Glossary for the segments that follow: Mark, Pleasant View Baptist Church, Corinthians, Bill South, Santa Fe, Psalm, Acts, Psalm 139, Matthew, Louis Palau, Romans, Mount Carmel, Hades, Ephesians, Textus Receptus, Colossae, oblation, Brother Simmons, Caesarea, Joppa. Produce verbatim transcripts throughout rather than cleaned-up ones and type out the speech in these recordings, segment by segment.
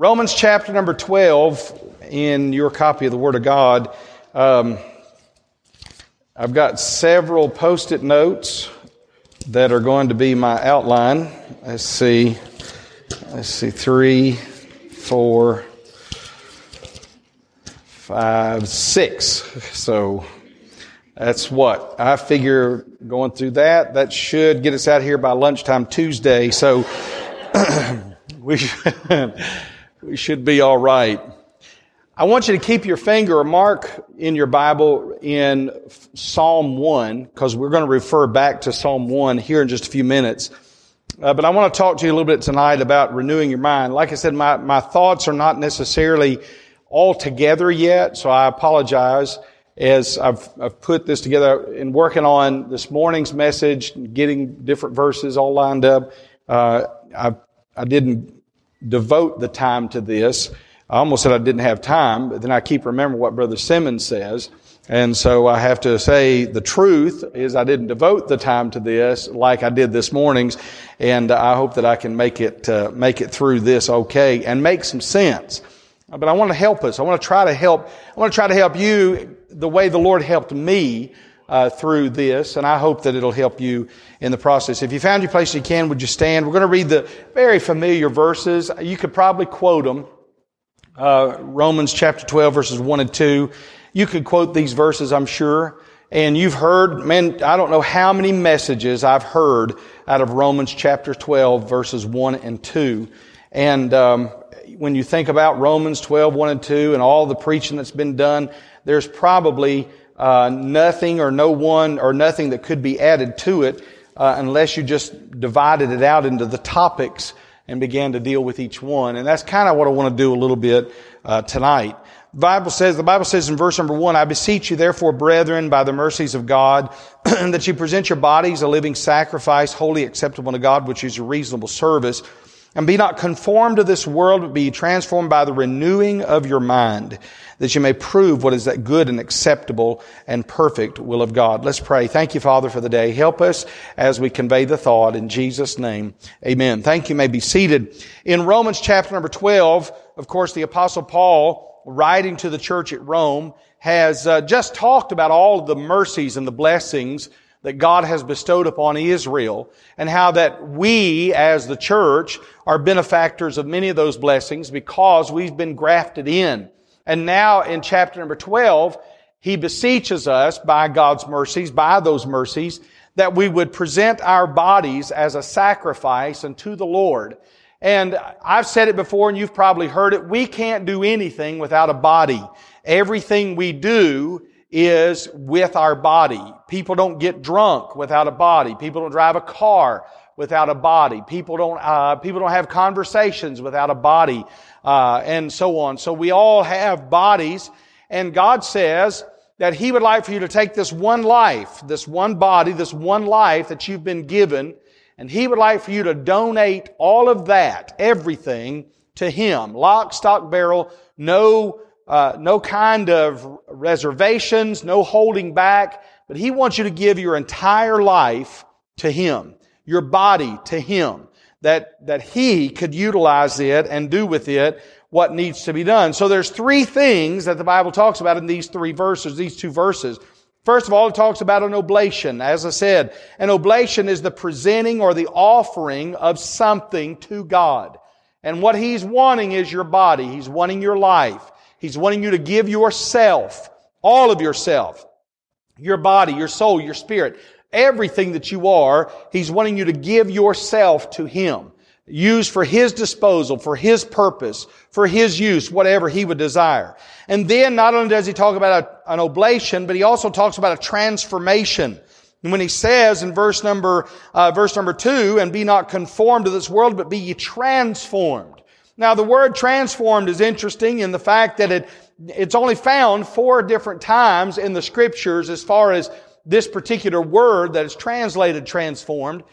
Romans chapter number twelve in your copy of the Word of God. Um, I've got several post-it notes that are going to be my outline. Let's see. Let's see. Three, four, five, six. So that's what I figure going through that. That should get us out of here by lunchtime Tuesday. So we should, we should be all right. I want you to keep your finger or mark in your Bible in Psalm one, because we're going to refer back to Psalm one here in just a few minutes. Uh, but I want to talk to you a little bit tonight about renewing your mind. Like I said, my, my thoughts are not necessarily all together yet, so I apologize as I've, I've put this together in working on this morning's message, getting different verses all lined up. Uh, I, I didn't devote the time to this. I almost said I didn't have time, but then I keep remembering what Brother Simmons says. And so I have to say the truth is I didn't devote the time to this like I did this morning's. And I hope that I can make it, uh, make it through this okay and make some sense. But I want to help us. I want to try to help, I want to try to help you the way the Lord helped me, uh, through this. And I hope that it'll help you in the process. If you found your place and you can, would you stand? We're going to read the very familiar verses. You could probably quote them. Uh, Romans chapter twelve, verses one and two. You could quote these verses, I'm sure. And you've heard, man, I don't know how many messages I've heard out of Romans chapter twelve, verses one and two. And um, when you think about Romans twelve, one and two, and all the preaching that's been done, there's probably uh, nothing or no one or nothing that could be added to it uh, unless you just divided it out into the topics and began to deal with each one. And that's kind of what I want to do a little bit uh, tonight. The Bible says, the Bible says in verse number one, I beseech you therefore, brethren, by the mercies of God, that you present your bodies a living sacrifice, wholly acceptable to God, which is a reasonable service. And be not conformed to this world, but be transformed by the renewing of your mind, that you may prove what is that good and acceptable and perfect will of God. Let's pray. Thank you, Father, for the day. Help us as we convey the thought in Jesus' name. Amen. Thank you. You may be seated. In Romans chapter number twelve, of course, the Apostle Paul, writing to the church at Rome, has uh, just talked about all of the mercies and the blessings that God has bestowed upon Israel, and how that we, as the church, are benefactors of many of those blessings because we've been grafted in. And now in chapter number twelve, he beseeches us by God's mercies, by those mercies, that we would present our bodies as a sacrifice unto the Lord. And I've said it before, and you've probably heard it, we can't do anything without a body. Everything we do is with our body. People don't get drunk without a body. People don't drive a car without a body. People don't, uh, people don't have conversations without a body, uh, and so on. So we all have bodies, and God says that He would like for you to take this one life, this one body, this one life that you've been given, and He would like for you to donate all of that, everything, to Him. Lock, stock, barrel, no Uh, no kind of reservations, no holding back, but He wants you to give your entire life to Him, your body to Him, that, that He could utilize it and do with it what needs to be done. So there's three things that the Bible talks about in these three verses, these two verses. First of all, it talks about an oblation. As I said, an oblation is the presenting or the offering of something to God. And what He's wanting is your body. He's wanting your life. He's wanting you to give yourself, all of yourself, your body, your soul, your spirit, everything that you are. He's wanting you to give yourself to Him, used for His disposal, for His purpose, for His use, whatever He would desire. And then not only does He talk about a, an oblation, but He also talks about a transformation. And when He says in verse number, uh, verse number two, and be not conformed to this world, but be ye transformed. Now, the word transformed is interesting in the fact that it it's only found four different times in the Scriptures as far as this particular word that is translated transformed.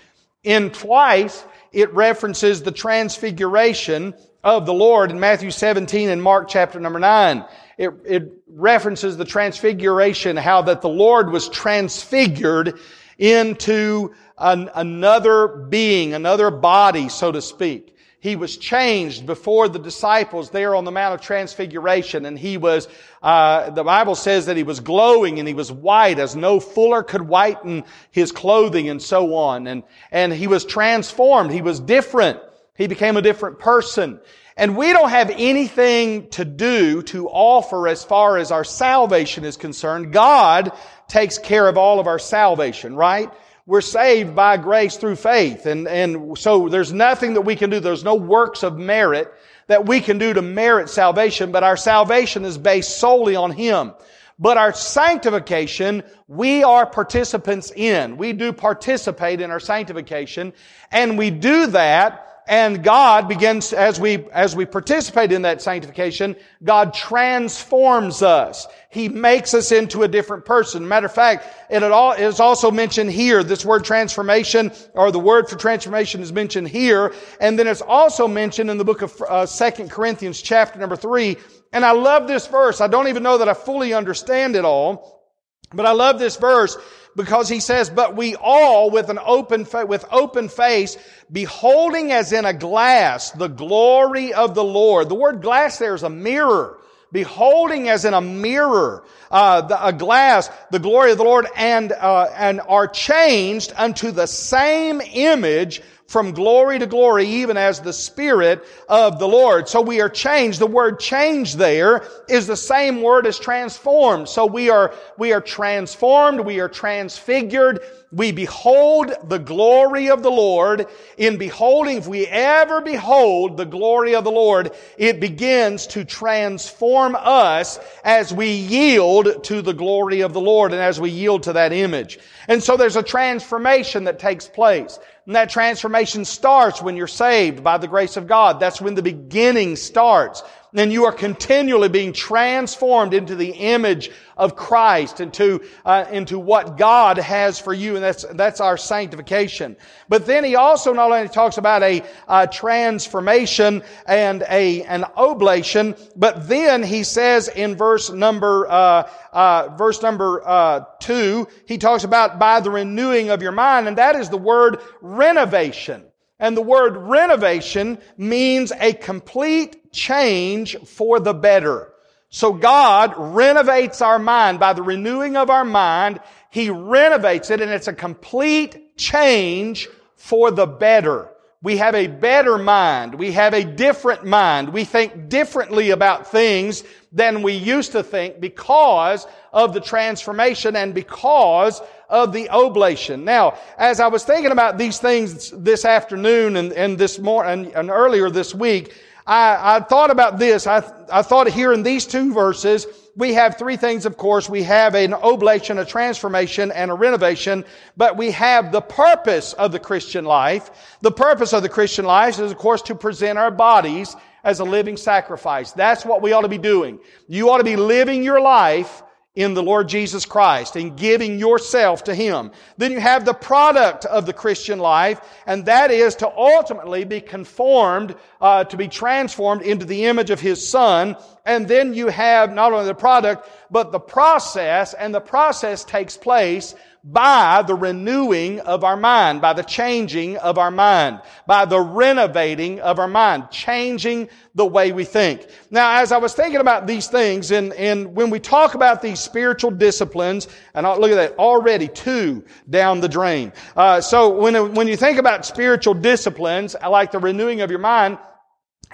In twice, it references the transfiguration of the Lord in Matthew seventeen and Mark chapter number nine. It, it references the transfiguration, how that the Lord was transfigured into an, another being, another body, so to speak. He was changed before the disciples there on the Mount of Transfiguration. And he was, uh, the Bible says that he was glowing and he was white as no fuller could whiten his clothing and so on. And, and he was transformed. He was different. He became a different person. And we don't have anything to do to offer as far as our salvation is concerned. God takes care of all of our salvation, right? We're saved by grace through faith. And, and so there's nothing that we can do. There's no works of merit that we can do to merit salvation, but our salvation is based solely on Him. But our sanctification, we are participants in. We do participate in our sanctification, and we do that, and God begins, as we, as we participate in that sanctification, God transforms us. He makes us into a different person. Matter of fact, it is also mentioned here. This word transformation, or the word for transformation, is mentioned here. And then it's also mentioned in the book of uh, Second Corinthians chapter number three. And I love this verse. I don't even know that I fully understand it all, but I love this verse because he says, "But we all, with an open fa- with open face, beholding as in a glass the glory of the Lord." The word glass there is a mirror. Beholding as in a mirror, uh, the, a glass, the glory of the Lord, and uh, and are changed unto the same image from glory to glory, even as the Spirit of the Lord. So we are changed. The word change there is the same word as transformed. So we are, we are transformed. We are transfigured. We behold the glory of the Lord. In beholding, if we ever behold the glory of the Lord, it begins to transform us as we yield to the glory of the Lord and as we yield to that image. And so there's a transformation that takes place. And that transformation starts when you're saved by the grace of God. That's when the beginning starts. And you are continually being transformed into the image of Christ, into uh, into what God has for you, and that's that's our sanctification. But then he also not only talks about a uh, transformation and a an oblation, but then he says in verse number uh, uh, verse number uh, two, he talks about by the renewing of your mind, and that is the word renovation. And the word renovation means a complete change for the better. So God renovates our mind by the renewing of our mind. He renovates it, and it's a complete change for the better. We have a better mind. We have a different mind. We think differently about things than we used to think because of the transformation and because of the oblation. Now, as I was thinking about these things this afternoon and, and this morning and, and earlier this week, I, I thought about this. I, I thought here in these two verses, we have three things, of course. We have an oblation, a transformation, and a renovation, but we have the purpose of the Christian life. The purpose of the Christian life is, of course, to present our bodies as a living sacrifice. That's what we ought to be doing. You ought to be living your life in the Lord Jesus Christ and giving yourself to Him. Then you have the product of the Christian life, and that is to ultimately be conformed, uh, to be transformed into the image of His Son. And then you have not only the product, but the process, and the process takes place by the renewing of our mind, by the changing of our mind, by the renovating of our mind, changing the way we think. Now, as I was thinking about these things, and, and when we talk about these spiritual disciplines, and I'll, look at that, already two down the drain. Uh, so when, when you think about spiritual disciplines, like the renewing of your mind,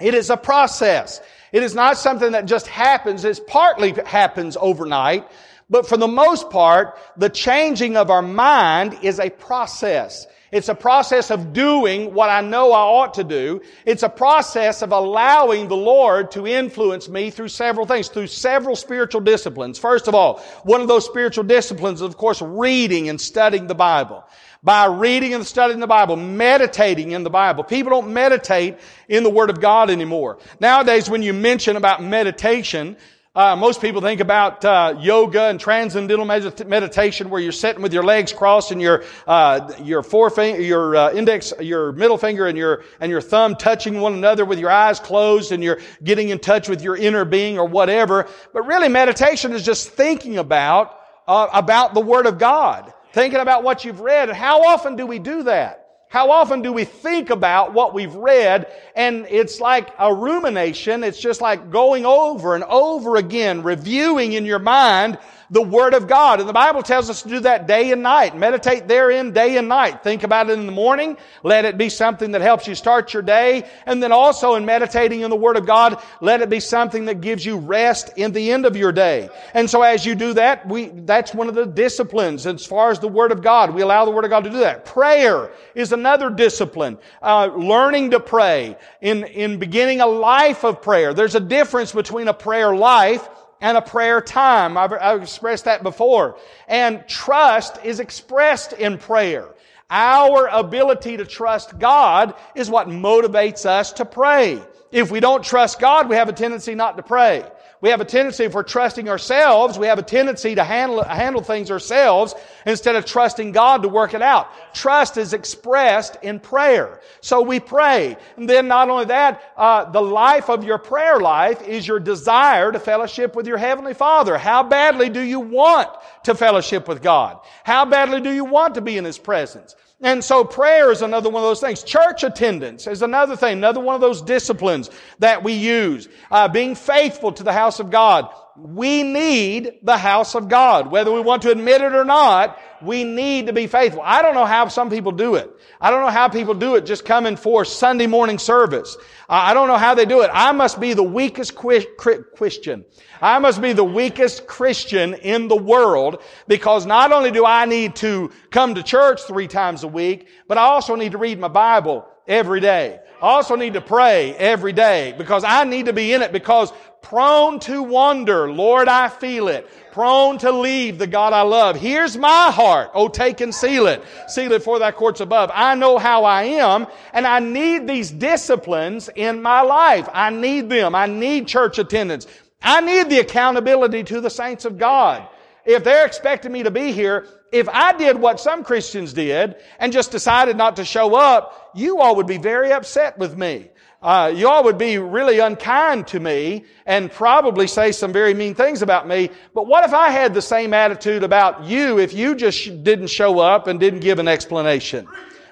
it is a process. It is not something that just happens. It partly happens overnight. But for the most part, the changing of our mind is a process. It's a process of doing what I know I ought to do. It's a process of allowing the Lord to influence me through several things, through several spiritual disciplines. First of all, one of those spiritual disciplines is, of course, reading and studying the Bible. By reading and studying the Bible, meditating in the Bible. People don't meditate in the Word of God anymore. Nowadays, when you mention about meditation, Uh, most people think about uh, yoga and transcendental medita- meditation, where you're sitting with your legs crossed and your uh, your forefinger, your uh, index, your middle finger, and your and your thumb touching one another with your eyes closed, and you're getting in touch with your inner being or whatever. But really, meditation is just thinking about uh, about the Word of God, thinking about what you've read. And how often do we do that? How often do we think about what we've read, and it's like a rumination. It's just like going over and over again, reviewing in your mind the Word of God. And the Bible tells us to do that day and night. Meditate therein day and night. Think about it in the morning. Let it be something that helps you start your day. And then also in meditating in the Word of God, let it be something that gives you rest in the end of your day. And so as you do that, we that's one of the disciplines as far as the Word of God. We allow the Word of God to do that. Prayer is another discipline. Uh, learning to pray. In, in beginning a life of prayer. There's a difference between a prayer life and a prayer time. I've, I've expressed that before. And trust is expressed in prayer. Our ability to trust God is what motivates us to pray. If we don't trust God, we have a tendency not to pray. We have a tendency, if we're trusting ourselves, we have a tendency to handle, handle things ourselves instead of trusting God to work it out. Trust is expressed in prayer. So we pray. And then not only that, uh, the life of your prayer life is your desire to fellowship with your Heavenly Father. How badly do you want to fellowship with God? How badly do you want to be in His presence? And so prayer is another one of those things. Church attendance is another thing, another one of those disciplines that we use. Uh, being faithful to the house of God. We need the house of God. Whether we want to admit it or not, we need to be faithful. I don't know how some people do it. I don't know how people do it just coming for Sunday morning service. I don't know how they do it. I must be the weakest Christian. I must be the weakest Christian in the world, because not only do I need to come to church three times a week, but I also need to read my Bible every day. I also need to pray every day, because I need to be in it, because prone to wander, Lord, I feel it. Prone to leave the God I love. Here's my heart. Oh, take and seal it. Seal it for thy courts above. I know how I am, and I need these disciplines in my life. I need them. I need church attendance. I need the accountability to the saints of God. If they're expecting me to be here, if I did what some Christians did and just decided not to show up, you all would be very upset with me. Uh, you all would be really unkind to me and probably say some very mean things about me. But what if I had the same attitude about you if you just sh- didn't show up and didn't give an explanation?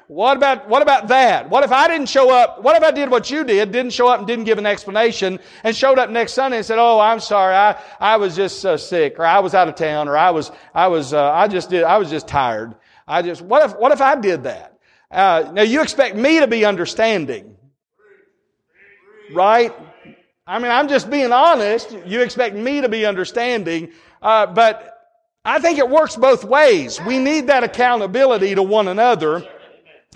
What about, what about that? What if I didn't show up? What if I did what you did, didn't show up and didn't give an explanation, and showed up next Sunday and said, oh, I'm sorry, I, I was just uh, sick, or I was out of town, or I was, I was, uh, I just did, I was just tired. I just, what if, what if I did that? Uh, now you expect me to be understanding. Right? I mean, I'm just being honest. You expect me to be understanding. Uh, but I think it works both ways. We need that accountability to one another.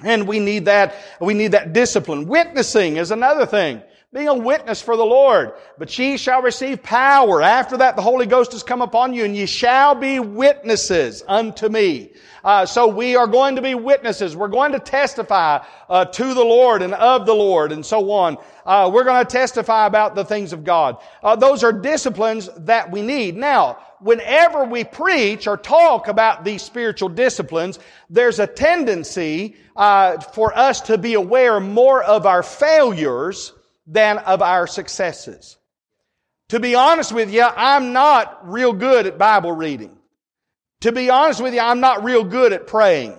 And we need that, we need that discipline. Witnessing is another thing. Being a witness for the Lord. But ye shall receive power. After that, the Holy Ghost has come upon you, and ye shall be witnesses unto me. Uh, so we are going to be witnesses. We're going to testify uh, to the Lord and of the Lord and so on. Uh, we're going to testify about the things of God. Uh, those are disciplines that we need. Now, whenever we preach or talk about these spiritual disciplines, there's a tendency uh, for us to be aware more of our failures than of our successes. To be honest with you, I'm not real good at Bible reading. To be honest with you, I'm not real good at praying.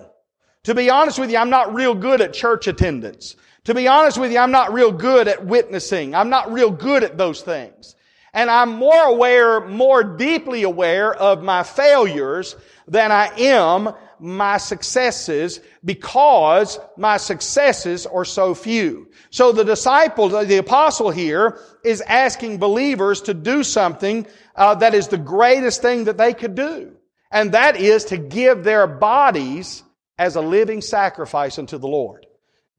To be honest with you, I'm not real good at church attendance. To be honest with you, I'm not real good at witnessing. I'm not real good at those things. And I'm more aware, more deeply aware of my failures than I am my successes, because my successes are so few. So the disciple, the apostle here, is asking believers to do something uh, that is the greatest thing that they could do. And that is to give their bodies as a living sacrifice unto the Lord.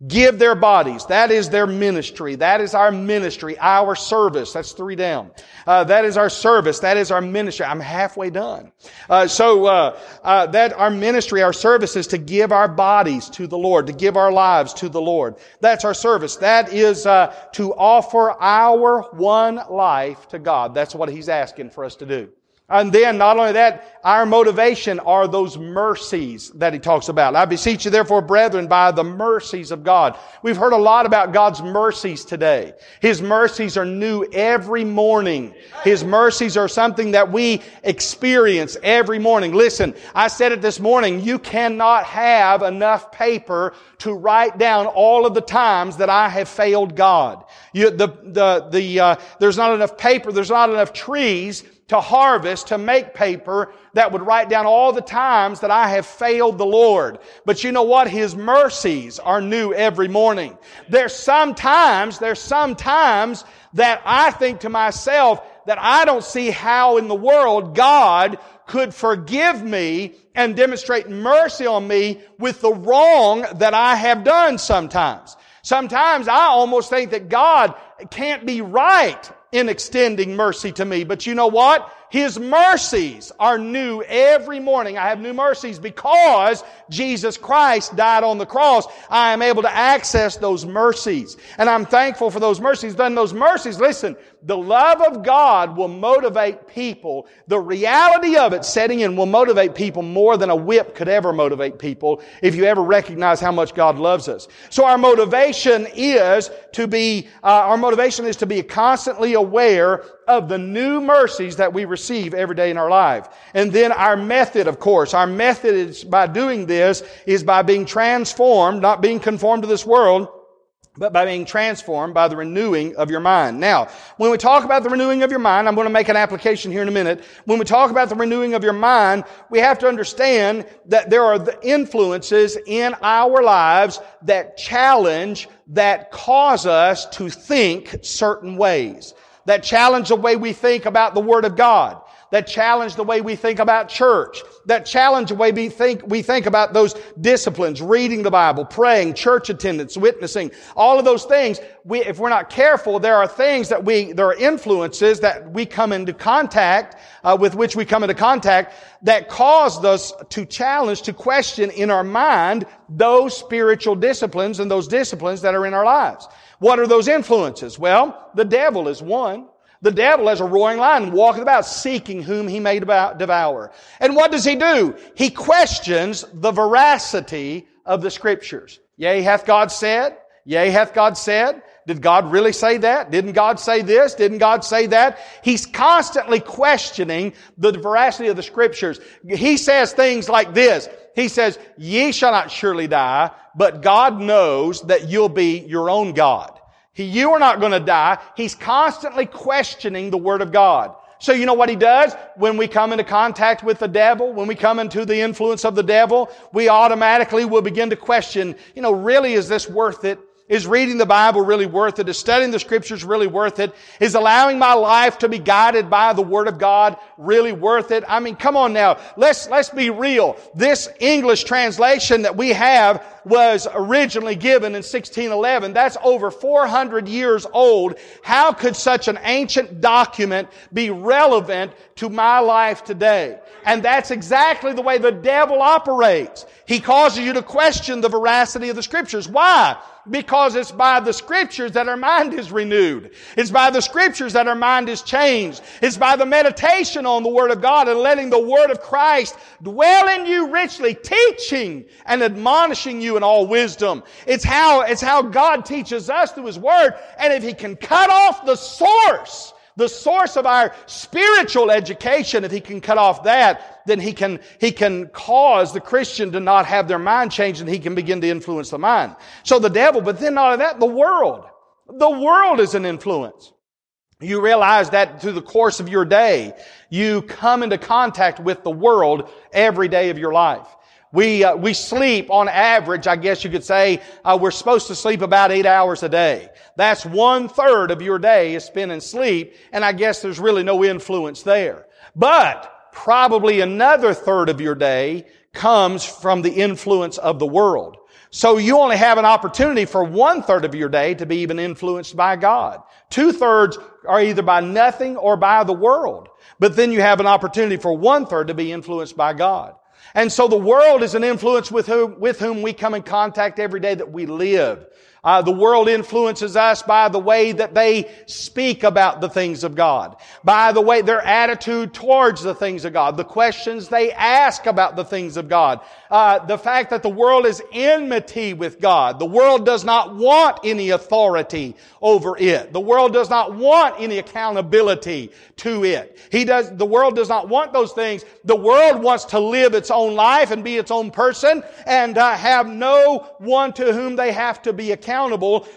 Give their bodies. That is their ministry. That is our ministry, our service. That's three down. Uh, that is our service. That is our ministry. I'm halfway done. Uh, so uh, uh, that our ministry, our service, is to give our bodies to the Lord, to give our lives to the Lord. That's our service. That is uh, to offer our one life to God. That's what He's asking for us to do. And then, not only that, our motivation are those mercies that he talks about. I beseech you, therefore, brethren, by the mercies of God. We've heard a lot about God's mercies today. His mercies are new every morning. His mercies are something that we experience every morning. Listen, I said it this morning, you cannot have enough paper to write down all of the times that I have failed God. You, the, the, the, uh, there's not enough paper, there's not enough trees to harvest, to make paper that would write down all the times that I have failed the Lord. But you know what? His mercies are new every morning. There's sometimes, there's sometimes that I think to myself that I don't see how in the world God could forgive me and demonstrate mercy on me with the wrong that I have done sometimes. Sometimes I almost think that God can't be right in extending mercy to me. But you know what? His mercies are new every morning. I have new mercies because Jesus Christ died on the cross. I am able to access those mercies. And I'm thankful for those mercies. Then those mercies, listen, the love of God will motivate people. The reality of it setting in will motivate people more than a whip could ever motivate people if you ever recognize how much God loves us. So our motivation is to be, uh, our motivation is to be constantly aware of the new mercies that we receive every day in our life. And then our method, of course, our method is by doing this is by being transformed, not being conformed to this world, but by being transformed by the renewing of your mind. Now, when we talk about the renewing of your mind, I'm going to make an application here in a minute. When we talk about the renewing of your mind, we have to understand that there are the influences in our lives that challenge, that cause us to think certain ways, that challenge the way we think about the Word of God, that challenge the way we think about church, that challenge the way we think, we think about those disciplines, reading the Bible, praying, church attendance, witnessing, all of those things. We, if we're not careful, there are things that we, there are influences that we come into contact, uh, with which we come into contact that caused us to challenge, to question in our mind those spiritual disciplines and those disciplines that are in our lives. What are those influences? Well, the devil is one. The devil, as a roaring lion, walketh about seeking whom he may devour. And what does he do? He questions the veracity of the Scriptures. Yea, hath God said? Yea, hath God said? Did God really say that? Didn't God say this? Didn't God say that? He's constantly questioning the veracity of the Scriptures. He says things like this. He says, ye shall not surely die, but God knows that you'll be your own God. He, you are not going to die. He's constantly questioning the Word of God. So you know what he does? When we come into contact with the devil, when we come into the influence of the devil, we automatically will begin to question, you know, really, is this worth it? Is reading the Bible really worth it? Is studying the Scriptures really worth it? Is allowing my life to be guided by the Word of God really worth it? I mean, come on now. Let's, let's be real. This English translation that we have was originally given in sixteen eleven. That's over four hundred years old. How could such an ancient document be relevant to my life today? And that's exactly the way the devil operates. He causes you to question the veracity of the Scriptures. Why? Because it's by the Scriptures that our mind is renewed. It's by the Scriptures that our mind is changed. It's by the meditation on the Word of God and letting the Word of Christ dwell in you richly, teaching and admonishing you in all wisdom. It's how, it's how God teaches us through His Word. And if He can cut off the source, the source of our spiritual education, if He can cut off that, then He can, He can cause the Christian to not have their mind changed, and He can begin to influence the mind. So the devil, but then not only that, the world. The world is an influence. You realize that through the course of your day, you come into contact with the world every day of your life. We, uh, we sleep on average, I guess you could say, uh, we're supposed to sleep about eight hours a day. That's one third of your day is spent in sleep, and I guess there's really no influence there. But probably another third of your day comes from the influence of the world. So you only have an opportunity for one third of your day to be even influenced by God. Two thirds are either by nothing or by the world. But then you have an opportunity for one third to be influenced by God. And so the world is an influence with whom, with whom we come in contact every day that we live. Uh, the world influences us by the way that they speak about the things of God, by the way their attitude towards the things of God, the questions they ask about the things of God, uh, the fact that the world is enmity with God. The world does not want any authority over it. The world does not want any accountability to it. He does. The world does not want those things. The world wants to live its own life and be its own person and uh, have no one to whom they have to be accountable.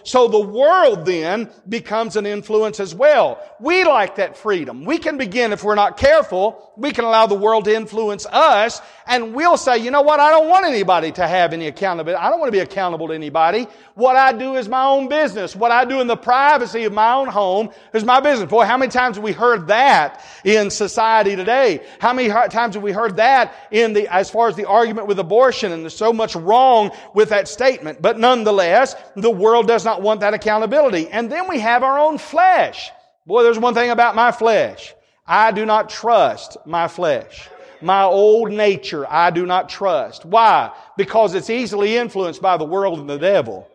So the world then becomes an influence as well. We like that freedom. We can begin, if we're not careful, we can allow the world to influence us, and we'll say, you know what, I don't want anybody to have any accountability. I don't want to be accountable to anybody. What I do is my own business. What I do in the privacy of my own home is my business. Boy, how many times have we heard that in society today? How many times have we heard that in the, as far as the argument with abortion? And there's so much wrong with that statement. But nonetheless, the world does not want that accountability. And then we have our own flesh. Boy, there's one thing about my flesh. I do not trust my flesh. My old nature, I do not trust. Why? Because it's easily influenced by the world and the devil.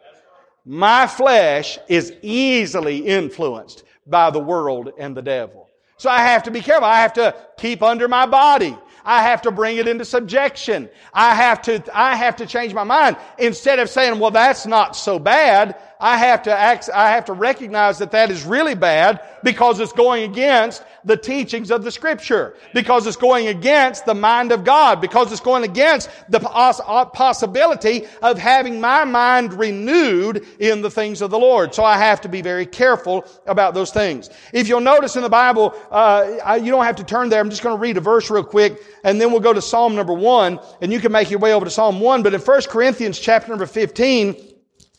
My flesh is easily influenced by the world and the devil. So I have to be careful. I have to keep under my body. I have to bring it into subjection. I have to, I have to change my mind. Instead of saying, well, that's not so bad, I have to act, I have to recognize that that is really bad because it's going against the teachings of the Scripture, because it's going against the mind of God, because it's going against the possibility of having my mind renewed in the things of the Lord. So I have to be very careful about those things. If you'll notice in the Bible, uh, you don't have to turn there. I'm just going to read a verse real quick, and then we'll go to Psalm number one, and you can make your way over to Psalm one. But in First Corinthians chapter number fifteen,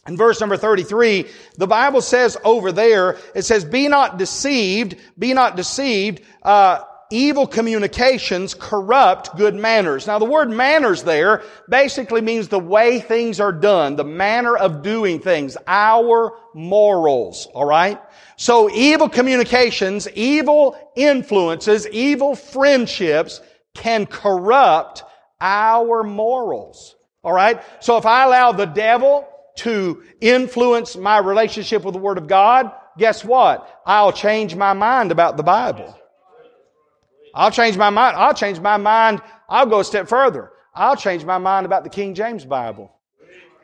in verse number thirty-three, the Bible says over there, it says, be not deceived, be not deceived, uh, evil communications corrupt good manners. Now the word manners there basically means the way things are done, the manner of doing things, our morals, all right? So evil communications, evil influences, evil friendships can corrupt our morals, all right? So if I allow the devil to influence my relationship with the Word of God, guess what? I'll change my mind about the Bible. I'll change my mind. I'll change my mind. I'll go a step further. I'll change my mind about the King James Bible.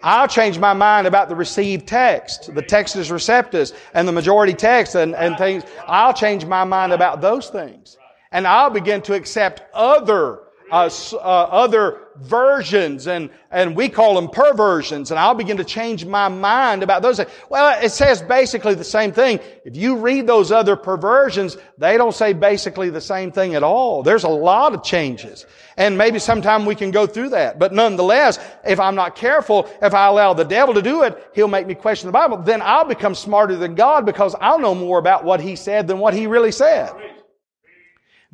I'll change my mind about the received text, the Textus Receptus, and the majority text and, and things. I'll change my mind about those things. And I'll begin to accept other Uh, uh, other versions, and, and we call them perversions, and I'll begin to change my mind about those things. Well, it says basically the same thing. If you read those other perversions, they don't say basically the same thing at all. There's a lot of changes. And maybe sometime we can go through that. But nonetheless, if I'm not careful, if I allow the devil to do it, he'll make me question the Bible. Then I'll become smarter than God because I'll know more about what he said than what he really said.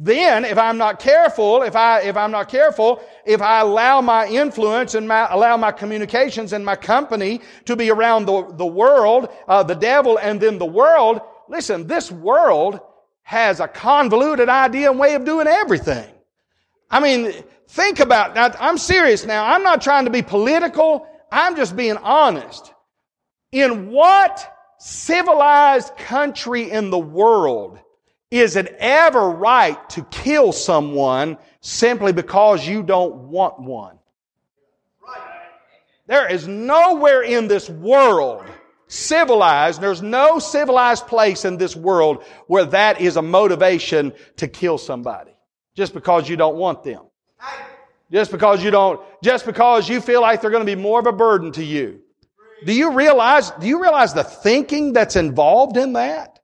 Then, if I'm not careful, if I, if I'm not careful, if I allow my influence and my, allow my communications and my company to be around the, the world, uh, the devil and then the world, listen, this world has a convoluted idea and way of doing everything. I mean, think about, now, I'm serious now. I'm not trying to be political. I'm just being honest. In what civilized country in the world is it ever right to kill someone simply because you don't want one? There is nowhere in this world civilized, there's no civilized place in this world where that is a motivation to kill somebody just because you don't want them. Just because you don't, just because you feel like they're going to be more of a burden to you. Do you realize, do you realize the thinking that's involved in that?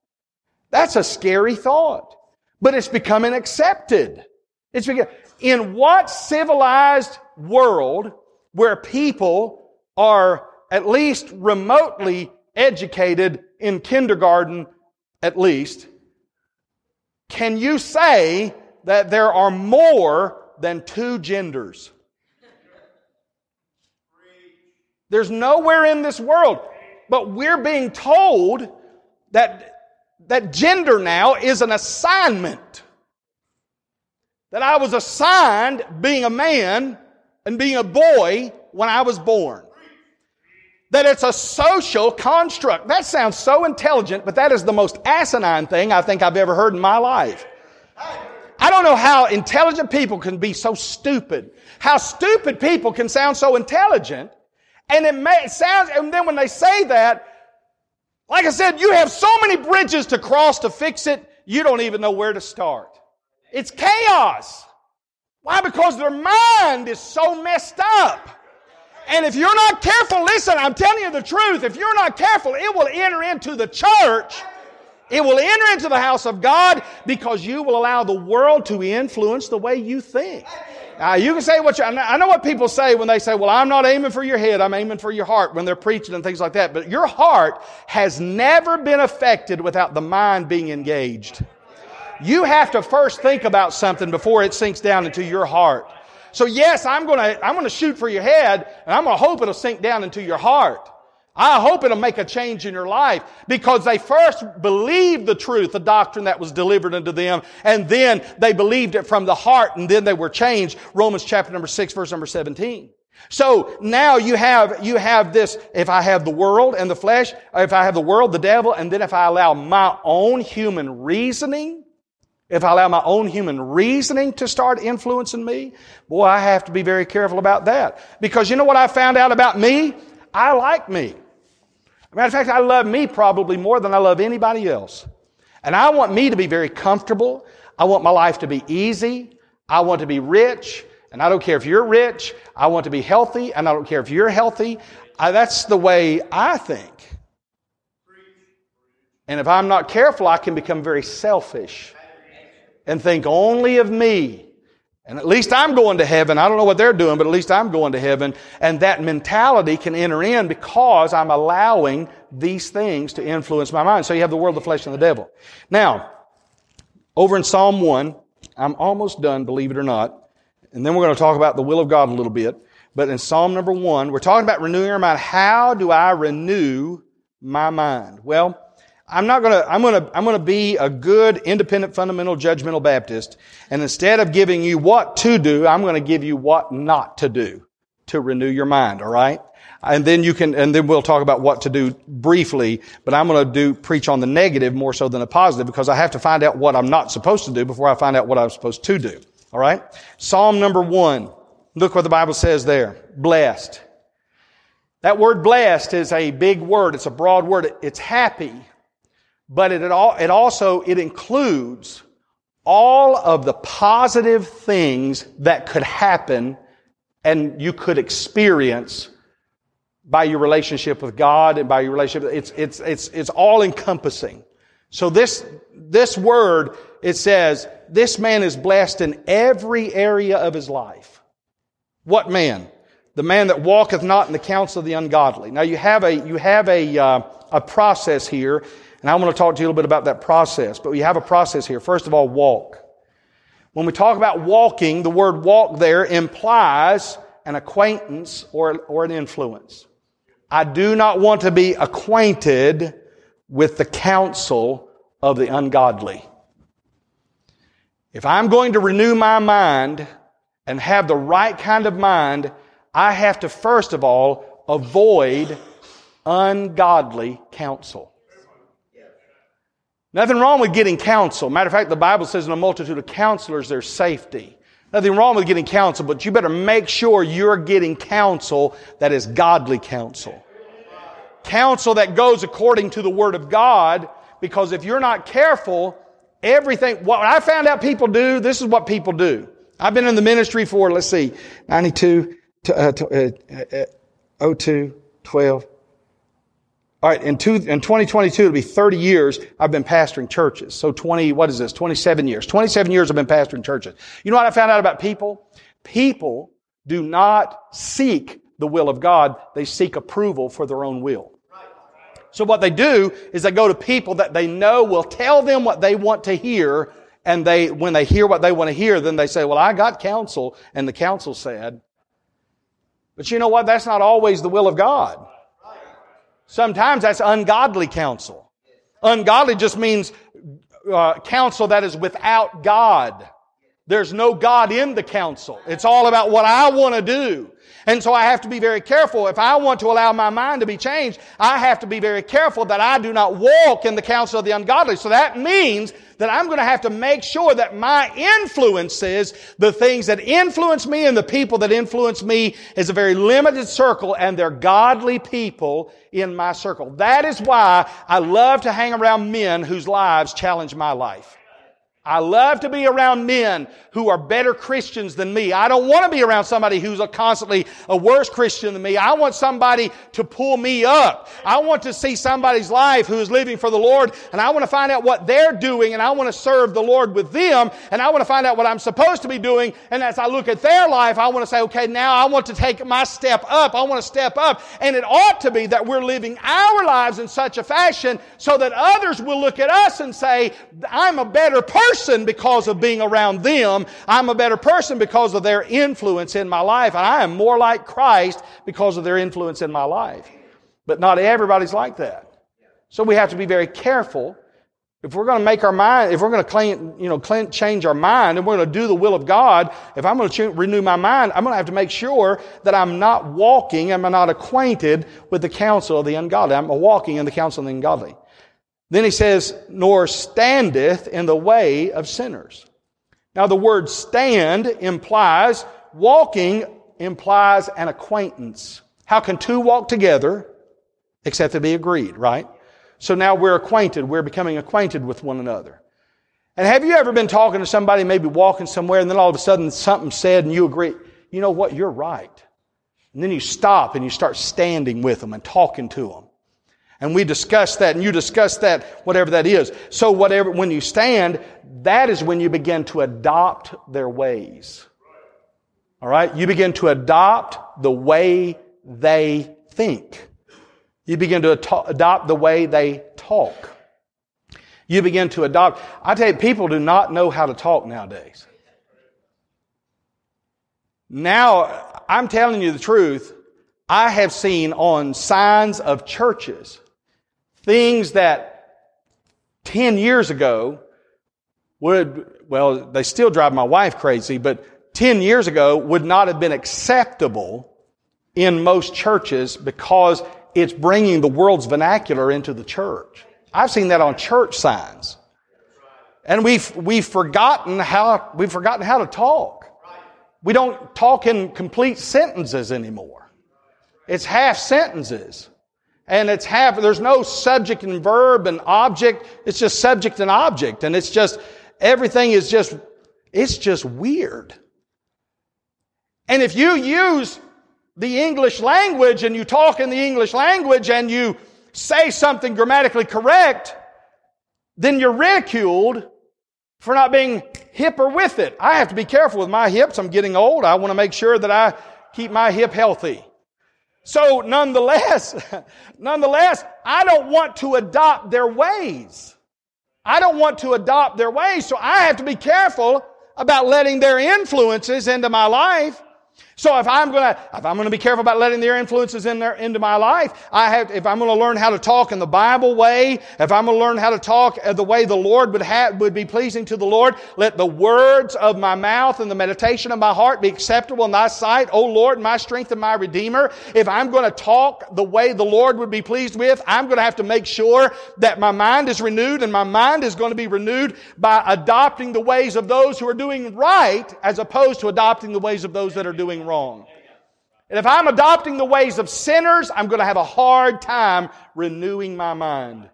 That's a scary thought, but it's becoming accepted. It's become, in what civilized world where people are at least remotely educated in kindergarten, at least, can you say that there are more than two genders? There's nowhere in this world, but we're being told that that gender now is an assignment. That I was assigned being a man and being a boy when I was born. that it's a social construct. That sounds so intelligent, but that is the most asinine thing I think I've ever heard in my life. I don't know how intelligent people can be so stupid. How stupid people can sound so intelligent. And it, may, it sounds, and then when they say that, like I said, you have so many bridges to cross to fix it, you don't even know where to start. It's chaos. Why? Because their mind is so messed up. And if you're not careful, listen, I'm telling you the truth, if you're not careful, it will enter into the church. It will enter into the house of God because you will allow the world to influence the way you think. Now, you can say what you... I know what people say when they say, well, I'm not aiming for your head, I'm aiming for your heart when they're preaching and things like that. But your heart has never been affected without the mind being engaged. You have to first think about something before it sinks down into your heart. So yes, I'm going to I'm going to shoot for your head, and I'm going to hope it'll sink down into your heart. I hope it'll make a change in your life, because they first believed the truth, the doctrine that was delivered unto them, and then they believed it from the heart, and then they were changed. Romans chapter number six, verse number seventeen. So now you have, you have this, if I have the world and the flesh, if I have the world, the devil, and then if I allow my own human reasoning, If I allow my own human reasoning to start influencing me, boy, I have to be very careful about that. Because you know what I found out about me? I like me. As a matter of fact, I love me probably more than I love anybody else. And I want me to be very comfortable. I want my life to be easy. I want to be rich. And I don't care if you're rich. I want to be healthy. And I don't care if you're healthy. I, that's the way I think. And if I'm not careful, I can become very selfish and think only of me. And at least I'm going to heaven. I don't know what they're doing, but at least I'm going to heaven. And that mentality can enter in because I'm allowing these things to influence my mind. So you have the world, the flesh, and the devil. Now, over in Psalm one, I'm almost done, believe it or not. And then we're going to talk about the will of God a little bit. But in Psalm number one, we're talking about renewing our mind. How do I renew my mind? Well, I'm not gonna, I'm gonna, I'm gonna be a good, independent, fundamental, judgmental Baptist. And instead of giving you what to do, I'm gonna give you what not to do to renew your mind, alright? And then you can, and then we'll talk about what to do briefly, but I'm gonna do, preach on the negative more so than the positive, because I have to find out what I'm not supposed to do before I find out what I'm supposed to do, alright? Psalm number one. Look what the Bible says there. Blessed. That word blessed is a big word. It's a broad word. It's happy. But it, it, all, it also, it includes all of the positive things that could happen and you could experience by your relationship with God and by your relationship. It's, it's, it's, it's all encompassing. So this, this word, it says, this man is blessed in every area of his life. What man? The man that walketh not in the counsel of the ungodly. Now you have a, you have a, uh, a process here. And I want to talk to you a little bit about that process. But we have a process here. First of all, walk. When we talk about walking, the word walk there implies an acquaintance or, or an influence. I do not want to be acquainted with the counsel of the ungodly. If I'm going to renew my mind and have the right kind of mind, I have to, first of all, avoid ungodly counsel. Nothing wrong with getting counsel. Matter of fact, the Bible says in a multitude of counselors, there's safety. Nothing wrong with getting counsel, but you better make sure you're getting counsel that is godly counsel. Counsel that goes according to the Word of God, because if you're not careful, everything... What I found out people do, this is what people do. I've been in the ministry for, let's see, ninety-two, uh, uh, oh two, twelve... All right, in, two, in twenty twenty-two, it'll be thirty years I've been pastoring churches. So twenty, what is this? twenty-seven years. twenty-seven years I've been pastoring churches. You know what I found out about people? People do not seek the will of God. They seek approval for their own will. So what they do is they go to people that they know will tell them what they want to hear, and they, when they hear what they want to hear, then they say, well, I got counsel, and the counsel said. But you know what? That's not always the will of God. Sometimes that's ungodly counsel. Ungodly just means uh, counsel that is without God. There's no God in the council. It's all about what I want to do. And so I have to be very careful. If I want to allow my mind to be changed, I have to be very careful that I do not walk in the counsel of the ungodly. So that means that I'm going to have to make sure that my influences, the things that influence me and the people that influence me is a very limited circle, and they're godly people in my circle. That is why I love to hang around men whose lives challenge my life. I love to be around men who are better Christians than me. I don't want to be around somebody who's a constantly a worse Christian than me. I want somebody to pull me up. I want to see somebody's life who is living for the Lord, and I want to find out what they're doing, and I want to serve the Lord with them, and I want to find out what I'm supposed to be doing. And as I look at their life, I want to say, okay, now I want to take my step up. I want to step up. And it ought to be that we're living our lives in such a fashion so that others will look at us and say, I'm a better person because of being around them. I'm a better person because of their influence in my life. And I am more like Christ because of their influence in my life. But not everybody's like that. So we have to be very careful. If we're going to make our mind, if we're going to clean, you know, clean, change our mind, and we're going to do the will of God, if I'm going to renew my mind, I'm going to have to make sure that I'm not walking, I'm not acquainted with the counsel of the ungodly. I'm walking in the counsel of the ungodly. Then he says, nor standeth in the way of sinners. Now the word stand implies, walking implies an acquaintance. How can two walk together except they be agreed, right? So now we're acquainted. We're becoming acquainted with one another. And have you ever been talking to somebody, maybe walking somewhere, and then all of a sudden something said and you agree, you know what, you're right. And then you stop and you start standing with them and talking to them. And we discuss that, and you discuss that, whatever that is. So whatever, when you stand, that is when you begin to adopt their ways. All right? You begin to adopt the way they think. You begin to ato- adopt the way they talk. You begin to adopt. I tell you, people do not know how to talk nowadays. Now, I'm telling you the truth. I have seen on signs of churches things that ten years ago would, well, they still drive my wife crazy, but ten years ago would not have been acceptable in most churches because it's bringing the world's vernacular into the church. I've seen that on church signs. And we've, we've forgotten how, we've forgotten how to talk. We don't talk in complete sentences anymore. It's half sentences. And it's half, there's no subject and verb and object. It's just subject and object. And it's just, everything is just, it's just weird. And if you use the English language and you talk in the English language and you say something grammatically correct, then you're ridiculed for not being hip or with it. I have to be careful with my hips. I'm getting old. I want to make sure that I keep my hip healthy. So nonetheless, nonetheless, I don't want to adopt their ways. I don't want to adopt their ways. So I have to be careful about letting their influences into my life. So if I'm going to, if I'm going to be careful about letting their influences in there, into my life, I have, if I'm going to learn how to talk in the Bible way, if I'm going to learn how to talk the way the Lord would have, would be pleasing to the Lord, let the words of my mouth and the meditation of my heart be acceptable in thy sight, O Lord, my strength and my Redeemer. If I'm going to talk the way the Lord would be pleased with, I'm going to have to make sure that my mind is renewed, and my mind is going to be renewed by adopting the ways of those who are doing right as opposed to adopting the ways of those that are doing wrong. And if I'm adopting the ways of sinners, I'm going to have a hard time renewing my mind.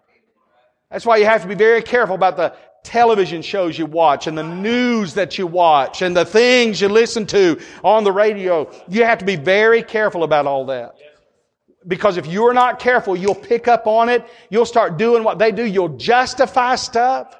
That's why you have to be very careful about the television shows you watch and the news that you watch and the things you listen to on the radio. You have to be very careful about all that. Because if you're not careful, you'll pick up on it. You'll start doing what they do. You'll justify stuff.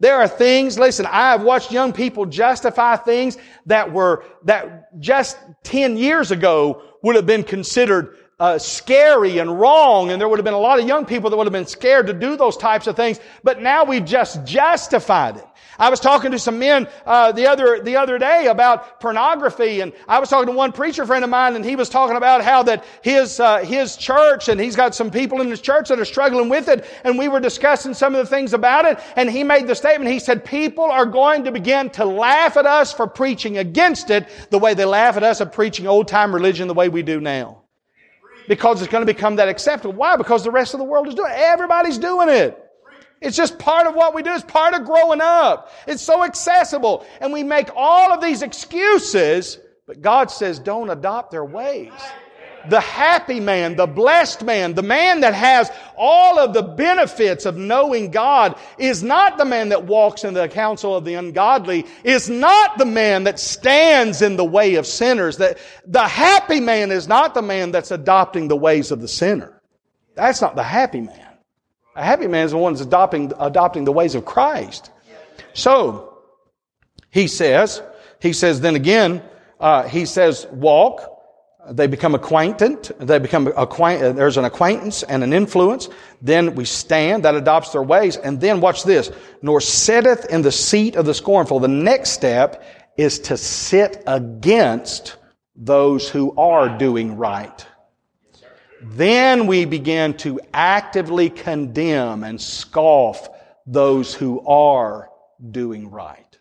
There are things, listen, I have watched young people justify things that were, that just ten years ago would have been considered uh, scary and wrong, and there would have been a lot of young people that would have been scared to do those types of things. But now we've just justified it. I was talking to some men uh, the other the other day about pornography, and I was talking to one preacher friend of mine, and he was talking about how that his uh, his church, and he's got some people in his church that are struggling with it, and we were discussing some of the things about it, and he made the statement. He said, people are going to begin to laugh at us for preaching against it the way they laugh at us at preaching old-time religion the way we do now, because it's going to become that acceptable. Why? Because the rest of the world is doing it. Everybody's doing it. It's just part of what we do. It's part of growing up. It's so accessible. And we make all of these excuses, but God says don't adopt their ways. The happy man, the blessed man, the man that has all of the benefits of knowing God is not the man that walks in the counsel of the ungodly, is not the man that stands in the way of sinners. The happy man is not the man that's adopting the ways of the sinner. That's not the happy man. A happy man is the one that's adopting, adopting the ways of Christ. So, he says, he says then again, uh, he says walk. They become acquainted. They become acquaint. There's an acquaintance and an influence. Then we stand. That adopts their ways. And then watch this. Nor sitteth in the seat of the scornful. The next step is to sit against those who are doing right. Then we begin to actively condemn and scoff those who are doing right.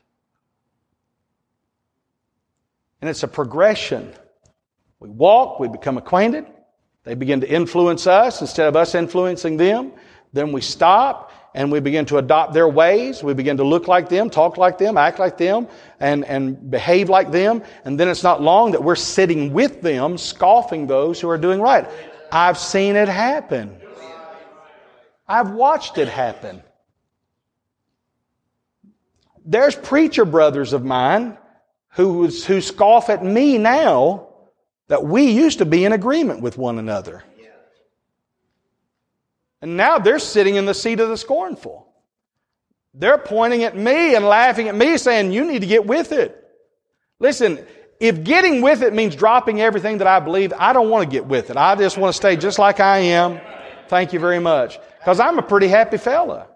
And it's a progression. We walk, we become acquainted. They begin to influence us instead of us influencing them. Then we stop and we begin to adopt their ways. We begin to look like them, talk like them, act like them, and, and behave like them. And then it's not long that we're sitting with them, scoffing those who are doing right. I've seen it happen. I've watched it happen. There's preacher brothers of mine who, who scoff at me now that we used to be in agreement with one another. And now they're sitting in the seat of the scornful. They're pointing at me and laughing at me saying, you need to get with it. Listen, if getting with it means dropping everything that I believe, I don't want to get with it. I just want to stay just like I am. Thank you very much. Because I'm a pretty happy fella.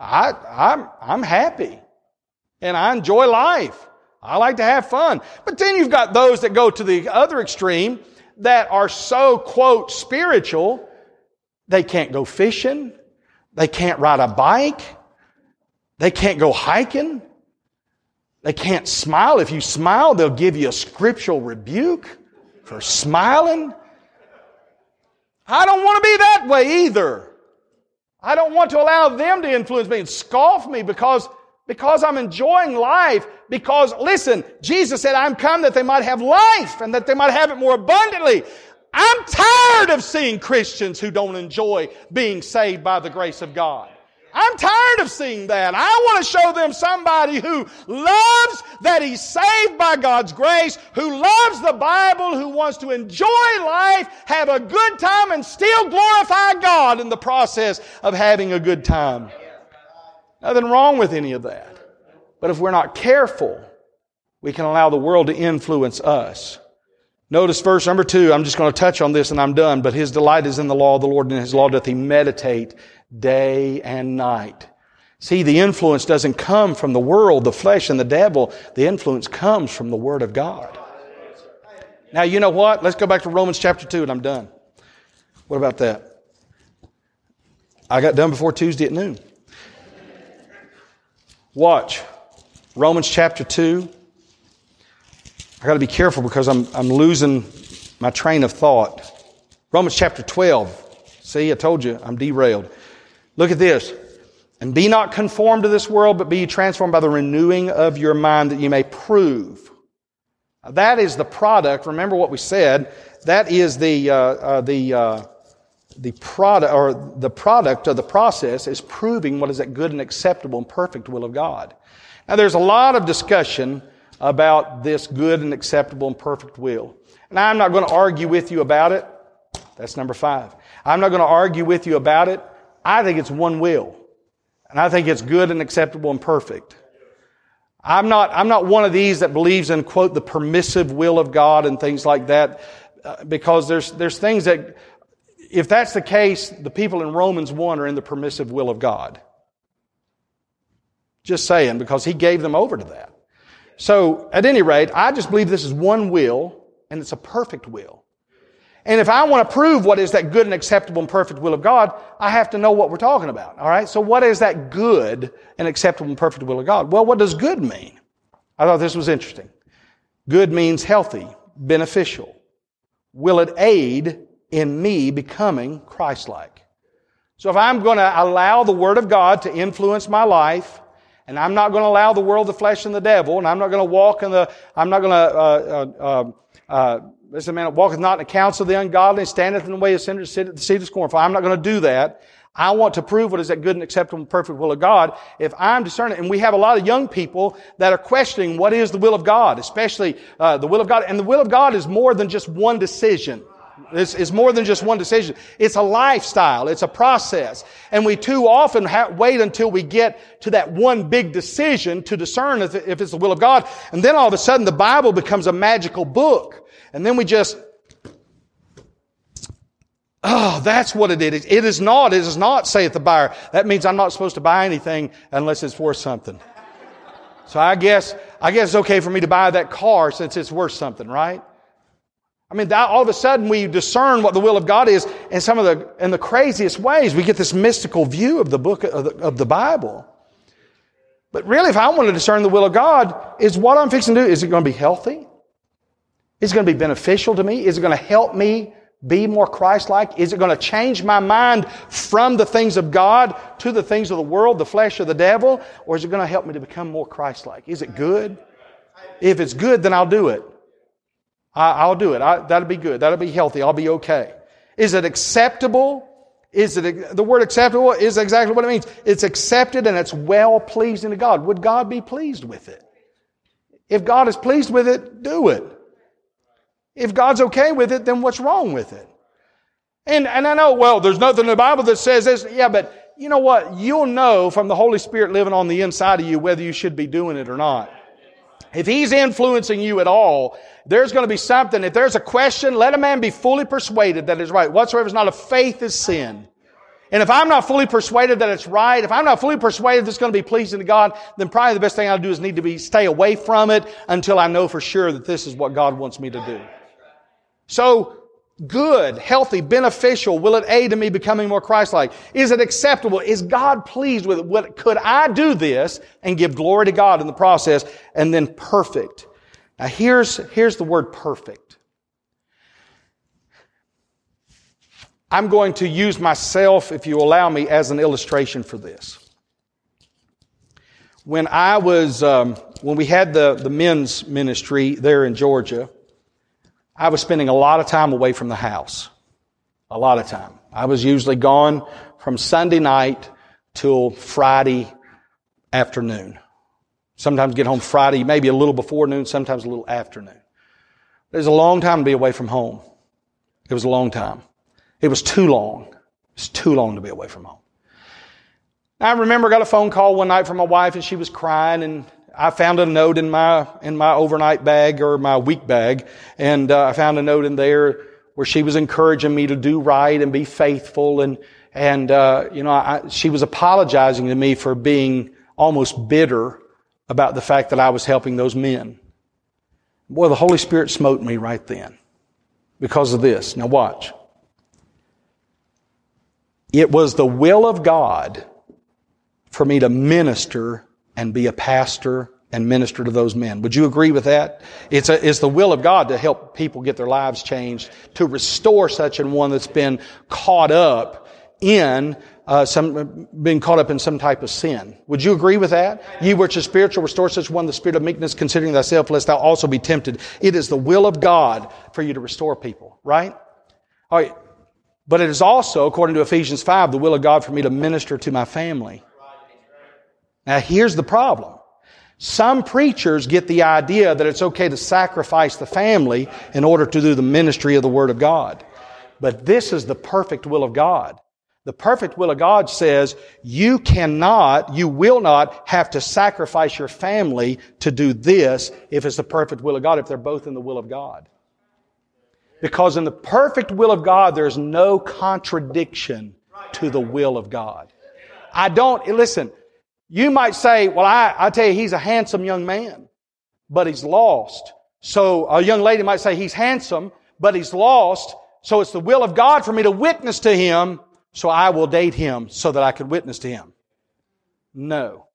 I, I'm, I'm happy. And I enjoy life. I like to have fun. But then you've got those that go to the other extreme that are so, quote, spiritual, they can't go fishing. They can't ride a bike. They can't go hiking. They can't smile. If you smile, they'll give you a scriptural rebuke for smiling. I don't want to be that way either. I don't want to allow them to influence me and scoff me because, because I'm enjoying life. Because, listen, Jesus said, I'm come that they might have life and that they might have it more abundantly. I'm tired of seeing Christians who don't enjoy being saved by the grace of God. I'm tired of seeing that. I want to show them somebody who loves that he's saved by God's grace, who loves the Bible, who wants to enjoy life, have a good time, and still glorify God in the process of having a good time. Nothing wrong with any of that. But if we're not careful, we can allow the world to influence us. Notice verse number two. I'm just going to touch on this and I'm done. But his delight is in the law of the Lord, and in his law doth he meditate day and night. See, the influence doesn't come from the world, the flesh, and the devil. The influence comes from the Word of God. Now, you know what? Let's go back to Romans chapter two and I'm done. What about that? I got done before Tuesday at noon. Watch. Romans chapter two. I got to be careful because I'm I'm losing my train of thought. Romans chapter twelve. See, I told you, I'm derailed. Look at this. And be not conformed to this world, but be ye transformed by the renewing of your mind, that you may prove. That is the product. Remember what we said. That is the uh, uh, the uh, the product or the product of the process is proving what is that good and acceptable and perfect will of God. Now, there's a lot of discussion about this good and acceptable and perfect will. And I'm not going to argue with you about it. That's number five. I'm not going to argue with you about it. I think it's one will. And I think it's good and acceptable and perfect. I'm not, I'm not one of these that believes in, quote, the permissive will of God and things like that. uh, because there's there's things that, if that's the case, the people in Romans one are in the permissive will of God. Just saying, because He gave them over to that. So, at any rate, I just believe this is one will, and it's a perfect will. And if I want to prove what is that good and acceptable and perfect will of God, I have to know what we're talking about, all right? So what is that good and acceptable and perfect will of God? Well, what does good mean? I thought this was interesting. Good means healthy, beneficial. Will it aid in me becoming Christ-like? So if I'm going to allow the Word of God to influence my life, and I'm not going to allow the world, the flesh, and the devil, and I'm not going to walk in the, I'm not going to, uh, uh, uh, listen, man, walketh not in the counsel of the ungodly, standeth in the way of sinners, sitteth at the seat of scornful. I'm not going to do that. I want to prove what is that good and acceptable and perfect will of God. If I'm discerning, and we have a lot of young people that are questioning what is the will of God, especially uh, the will of God. And the will of God is more than just one decision. It's, it's more than just one decision. It's a lifestyle. It's a process. And we too often ha- wait until we get to that one big decision to discern if, if it's the will of God. And then all of a sudden the Bible becomes a magical book. And then we just, oh, that's what it is. It is not, it is not, saith the buyer. That means I'm not supposed to buy anything unless it's worth something. So I guess, I guess it's okay for me to buy that car since it's worth something, right? I mean, all of a sudden we discern what the will of God is in some of the, in the craziest ways. We get this mystical view of the book, of the, of the Bible. But really, if I want to discern the will of God, is what I'm fixing to do, is it going to be healthy? Is it going to be beneficial to me? Is it going to help me be more Christ-like? Is it going to change my mind from the things of God to the things of the world, the flesh, or the devil? Or is it going to help me to become more Christ-like? Is it good? If it's good, then I'll do it. I'll do it. I, that'll be good. That'll be healthy. I'll be okay. Is it acceptable? Is it, the word acceptable is exactly what it means. It's accepted and it's well pleasing to God. Would God be pleased with it? If God is pleased with it, do it. If God's okay with it, then what's wrong with it? And, and I know, well, there's nothing in the Bible that says this. Yeah, but you know what? You'll know from the Holy Spirit living on the inside of you whether you should be doing it or not. If He's influencing you at all, there's going to be something. If there's a question, let a man be fully persuaded that it's right. Whatsoever is not of faith is sin. And if I'm not fully persuaded that it's right, if I'm not fully persuaded that it's going to be pleasing to God, then probably the best thing I'll do is need to be stay away from it until I know for sure that this is what God wants me to do. So, good, healthy, beneficial. Will it aid in me becoming more Christ-like? Is it acceptable? Is God pleased with it? Could I do this and give glory to God in the process? And then perfect. Now here's, here's the word perfect. I'm going to use myself, if you allow me, as an illustration for this. When I was, um, when we had the, the men's ministry there in Georgia, I was spending a lot of time away from the house. A lot of time. I was usually gone from Sunday night till Friday afternoon. Sometimes get home Friday, maybe a little before noon, sometimes a little after noon. It was a long time to be away from home. It was a long time. It was too long. It was too long to be away from home. I remember I got a phone call one night from my wife and she was crying, and I found a note in my in my overnight bag or my week bag, and uh, I found a note in there where she was encouraging me to do right and be faithful, and and uh, you know I, she was apologizing to me for being almost bitter about the fact that I was helping those men. Boy, the Holy Spirit smote me right then because of this. Now watch. It was the will of God for me to minister and be a pastor and minister to those men. Would you agree with that? It's a, it's the will of God to help people get their lives changed, to restore such an one that's been caught up in uh, some, been caught up in some type of sin. Would you agree with that? Ye which are spiritual, restore such one the spirit of meekness, considering thyself, lest thou also be tempted. It is the will of God for you to restore people, right? All right. But it is also, according to Ephesians five, the will of God for me to minister to my family. Now, here's the problem. Some preachers get the idea that it's okay to sacrifice the family in order to do the ministry of the Word of God. But this is the perfect will of God. The perfect will of God says you cannot, you will not have to sacrifice your family to do this if it's the perfect will of God, if they're both in the will of God. Because in the perfect will of God, there's no contradiction to the will of God. I don't, listen, you might say, well, I, I tell you, he's a handsome young man, but he's lost. So a young lady might say, he's handsome, but he's lost. So it's the will of God for me to witness to him, so I will date him so that I could witness to him. No.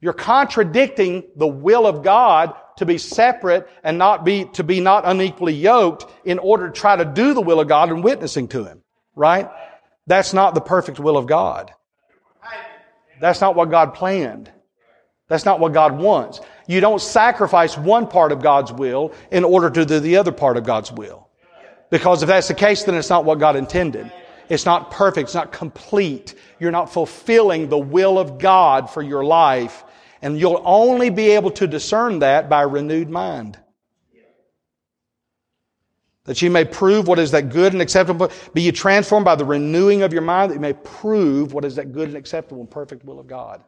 You're contradicting the will of God to be separate and not be, to be not unequally yoked in order to try to do the will of God and witnessing to him, right? That's not the perfect will of God. That's not what God planned. That's not what God wants. You don't sacrifice one part of God's will in order to do the other part of God's will. Because if that's the case, then it's not what God intended. It's not perfect. It's not complete. You're not fulfilling the will of God for your life. And you'll only be able to discern that by a renewed mind. That you may prove what is that good and acceptable. Be you transformed by the renewing of your mind, that you may prove what is that good and acceptable and perfect will of God.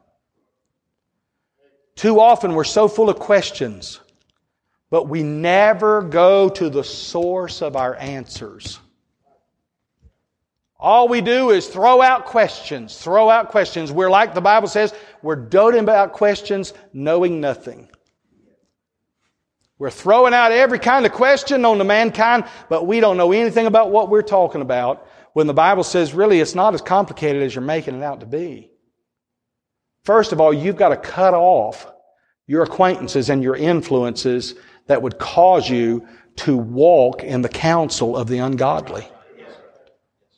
Too often we're so full of questions, but we never go to the source of our answers. All we do is throw out questions, throw out questions. We're like the Bible says, we're doting about questions, knowing nothing. We're throwing out every kind of question on to mankind, but we don't know anything about what we're talking about when the Bible says, really, it's not as complicated as you're making it out to be. First of all, you've got to cut off your acquaintances and your influences that would cause you to walk in the counsel of the ungodly.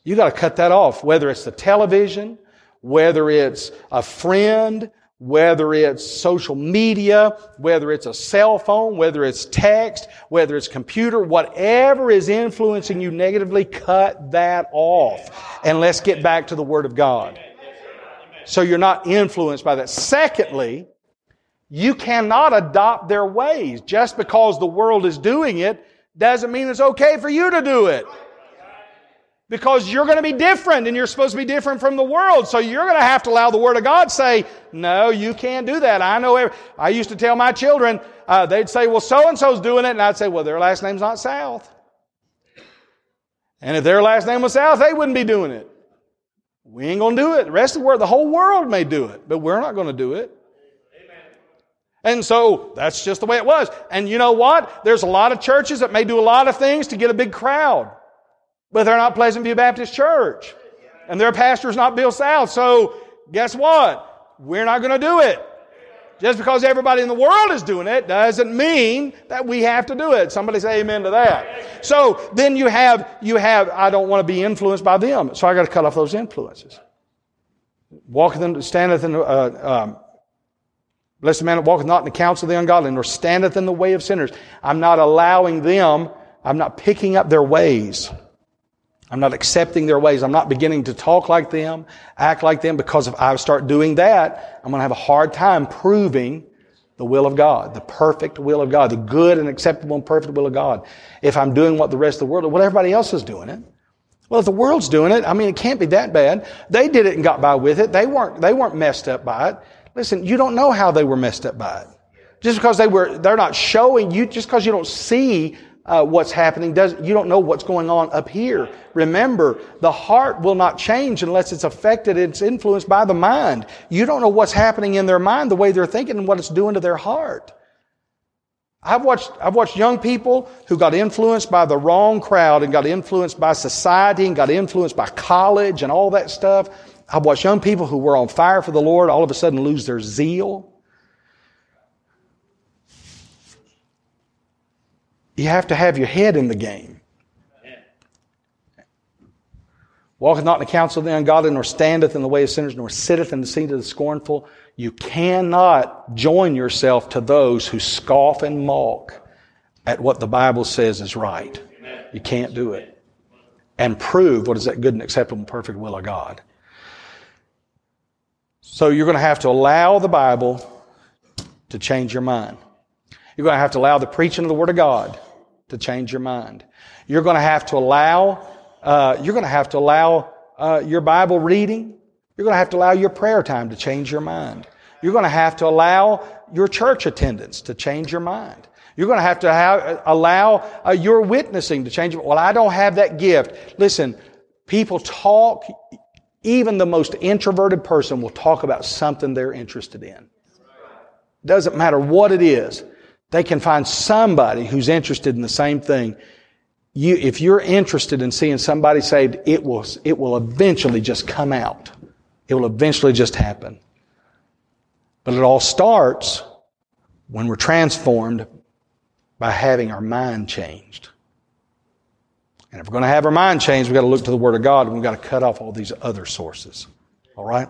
You've got to cut that off, whether it's the television, whether it's a friend, whether it's social media, whether it's a cell phone, whether it's text, whether it's computer, whatever is influencing you negatively, cut that off. And let's get back to the Word of God. So you're not influenced by that. Secondly, you cannot adopt their ways. Just because the world is doing it doesn't mean it's okay for you to do it. Because you're going to be different and you're supposed to be different from the world. So you're going to have to allow the Word of God say, no, you can't do that. I know every... I used to tell my children, uh, they'd say, well, so-and-so's doing it. And I'd say, well, their last name's not South. And if their last name was South, they wouldn't be doing it. We ain't going to do it. The rest of the world, the whole world may do it, but we're not going to do it. And so that's just the way it was. And you know what? There's a lot of churches that may do a lot of things to get a big crowd. But they're not Pleasant View Baptist Church. And their pastor's not Bill South. So guess what? We're not going to do it. Just because everybody in the world is doing it doesn't mean that we have to do it. Somebody say amen to that. So then you have, you have, I don't want to be influenced by them. So I got to cut off those influences. Walketh in, standeth in, uh, um, blessed the man that walketh not in the counsel of the ungodly, nor standeth in the way of sinners. I'm not allowing them, I'm not picking up their ways. I'm not accepting their ways. I'm not beginning to talk like them, act like them, because if I start doing that, I'm going to have a hard time proving the will of God, the perfect will of God, the good and acceptable and perfect will of God. If I'm doing what the rest of the world, well, everybody else is doing it. Well, if the world's doing it, I mean, it can't be that bad. They did it and got by with it. They weren't, they weren't messed up by it. Listen, you don't know how they were messed up by it. Just because they were, they're not showing you, just because you don't see Uh, what's happening, does you don't know what's going on up here. Remember, the heart will not change unless it's affected, it's influenced by the mind. You don't know what's happening in their mind, the way they're thinking, and what it's doing to their heart. I've watched, I've watched young people who got influenced by the wrong crowd and got influenced by society and got influenced by college and all that stuff. I've watched young people who were on fire for the Lord all of a sudden lose their zeal. You have to have your head in the game. Walketh not in the counsel of the ungodly, nor standeth in the way of sinners, nor sitteth in the seat of the scornful. You cannot join yourself to those who scoff and mock at what the Bible says is right. You can't do it. And prove what is that good and acceptable and perfect will of God. So you're going to have to allow the Bible to change your mind. You're going to have to allow the preaching of the Word of God to change your mind. You're going to have to allow, uh, you're going to have to allow uh, your Bible reading. You're going to have to allow your prayer time to change your mind. You're going to have to allow your church attendance to change your mind. You're going to have to have, allow uh, your witnessing to change. Well, I don't have that gift. Listen, people talk. Even the most introverted person will talk about something they're interested in. Doesn't matter what it is. They can find somebody who's interested in the same thing. You, if you're interested in seeing somebody saved, it will, it will eventually just come out. It will eventually just happen. But it all starts when we're transformed by having our mind changed. And if we're going to have our mind changed, we've got to look to the Word of God, and we've got to cut off all these other sources. All right?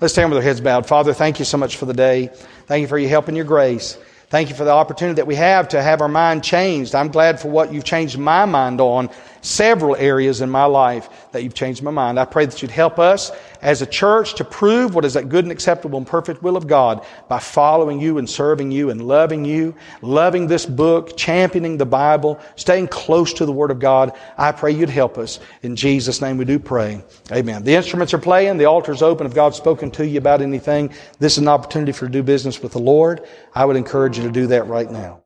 Let's stand with our heads bowed. Father, thank you so much for the day. Thank you for your help and your grace. Thank you for the opportunity that we have to have our mind changed. I'm glad for what you've changed my mind on, several areas in my life that you've changed my mind. I pray that you'd help us as a church to prove what is that good and acceptable and perfect will of God by following you and serving you and loving you, loving this book, championing the Bible, staying close to the Word of God. I pray you'd help us. In Jesus' name we do pray. Amen. The instruments are playing. The altar's open. If God's spoken to you about anything, this is an opportunity for you to do business with the Lord. I would encourage you to do that right now.